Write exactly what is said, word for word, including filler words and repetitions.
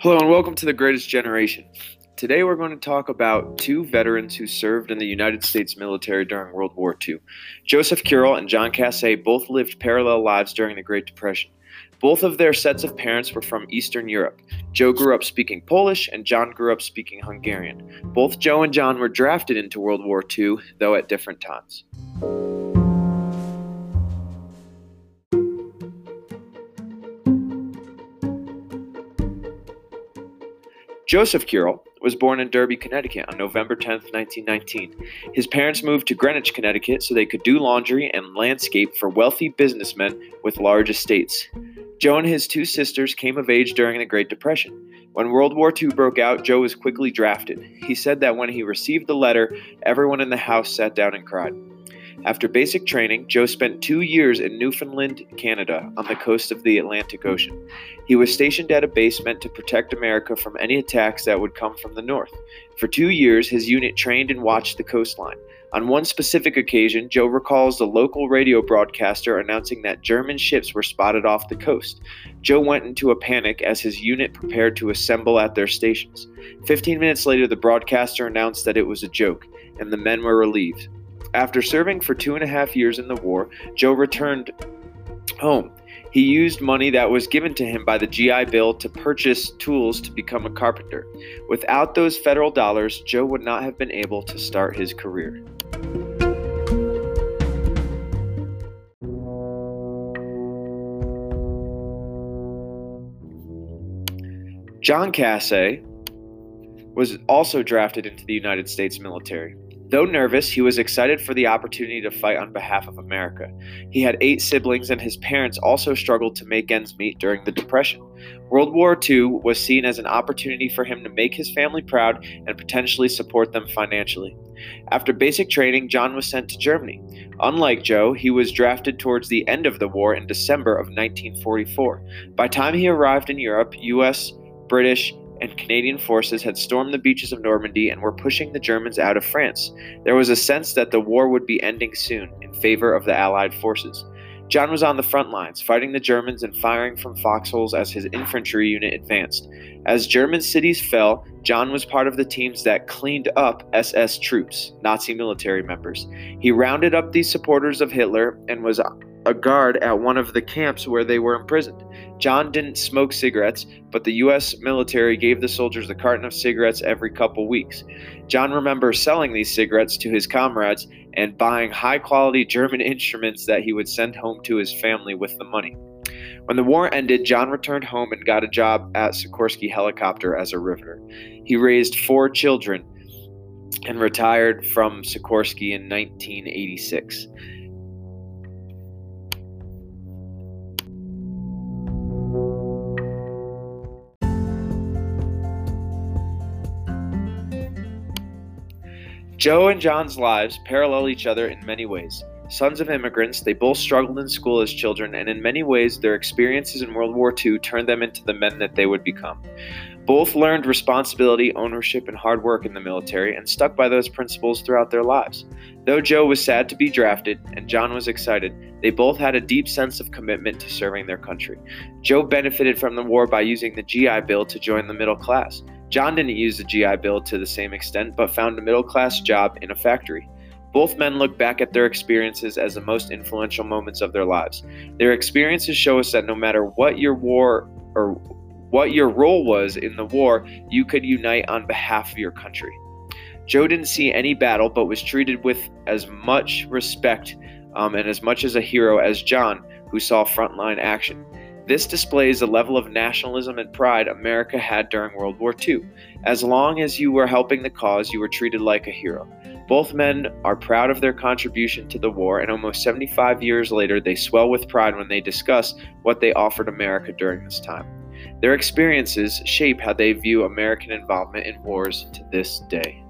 Hello and welcome to The Greatest Generation. Today we're going to talk about two veterans who served in the United States military during World War Two. Joseph Kurell and John Kassay both lived parallel lives during the Great Depression. Both of their sets of parents were from Eastern Europe. Joe grew up speaking Polish and John grew up speaking Hungarian. Both Joe and John were drafted into World War Two, though at different times. Joseph Kurell was born in Derby, Connecticut on November tenth, nineteen nineteen. His parents moved to Greenwich, Connecticut so they could do laundry and landscape for wealthy businessmen with large estates. Joe and his two sisters came of age during the Great Depression. When World War Two broke out, Joe was quickly drafted. He said that when he received the letter, everyone in the house sat down and cried. After basic training, Joe spent two years in Newfoundland, Canada, on the coast of the Atlantic Ocean. He was stationed at a base meant to protect America from any attacks that would come from the north. For two years, his unit trained and watched the coastline. On one specific occasion, Joe recalls the local radio broadcaster announcing that German ships were spotted off the coast. Joe went into a panic as his unit prepared to assemble at their stations. Fifteen minutes later, the broadcaster announced that it was a joke, and the men were relieved. After serving for two and a half years in the war, Joe returned home. He used money that was given to him by the G I Bill to purchase tools to become a carpenter. Without those federal dollars, Joe would not have been able to start his career. John Kassay was also drafted into the United States military. Though nervous, he was excited for the opportunity to fight on behalf of America. He had eight siblings, and his parents also struggled to make ends meet during the Depression. World War Two was seen as an opportunity for him to make his family proud and potentially support them financially. After basic training, John was sent to Germany. Unlike Joe, he was drafted towards the end of the war in December of nineteen forty-four. By the time he arrived in Europe, U S, British, and Canadian forces had stormed the beaches of Normandy and were pushing the Germans out of France. There was a sense that the war would be ending soon in favor of the Allied forces. John was on the front lines, fighting the Germans and firing from foxholes as his infantry unit advanced. As German cities fell, John was part of the teams that cleaned up S S troops, Nazi military members. He rounded up these supporters of Hitler and was a guard at one of the camps where they were imprisoned. John didn't smoke cigarettes, but the U S military gave the soldiers a carton of cigarettes every couple weeks. John remembers selling these cigarettes to his comrades and buying high-quality German instruments that he would send home to his family with the money. When the war ended, John returned home and got a job at Sikorsky Helicopter as a riveter. He raised four children and retired from Sikorsky in nineteen eighty-six. Joe and John's lives parallel each other in many ways. Sons of immigrants, they both struggled in school as children, and in many ways their experiences in World War Two turned them into the men that they would become. Both learned responsibility, ownership, and hard work in the military and stuck by those principles throughout their lives. Though Joe was sad to be drafted and John was excited, they both had a deep sense of commitment to serving their country. Joe benefited from the war by using the G I Bill to join the middle class. John didn't use the G I Bill to the same extent, but found a middle-class job in a factory. Both men look back at their experiences as the most influential moments of their lives. Their experiences show us that no matter what your war or what your role was in the war, you could unite on behalf of your country. Joe didn't see any battle, but was treated with as much respect um, and as much as a hero as John, who saw frontline action. This displays the level of nationalism and pride America had during World War Two. As long as you were helping the cause, you were treated like a hero. Both men are proud of their contribution to the war, and almost seventy-five years later, they swell with pride when they discuss what they offered America during this time. Their experiences shape how they view American involvement in wars to this day.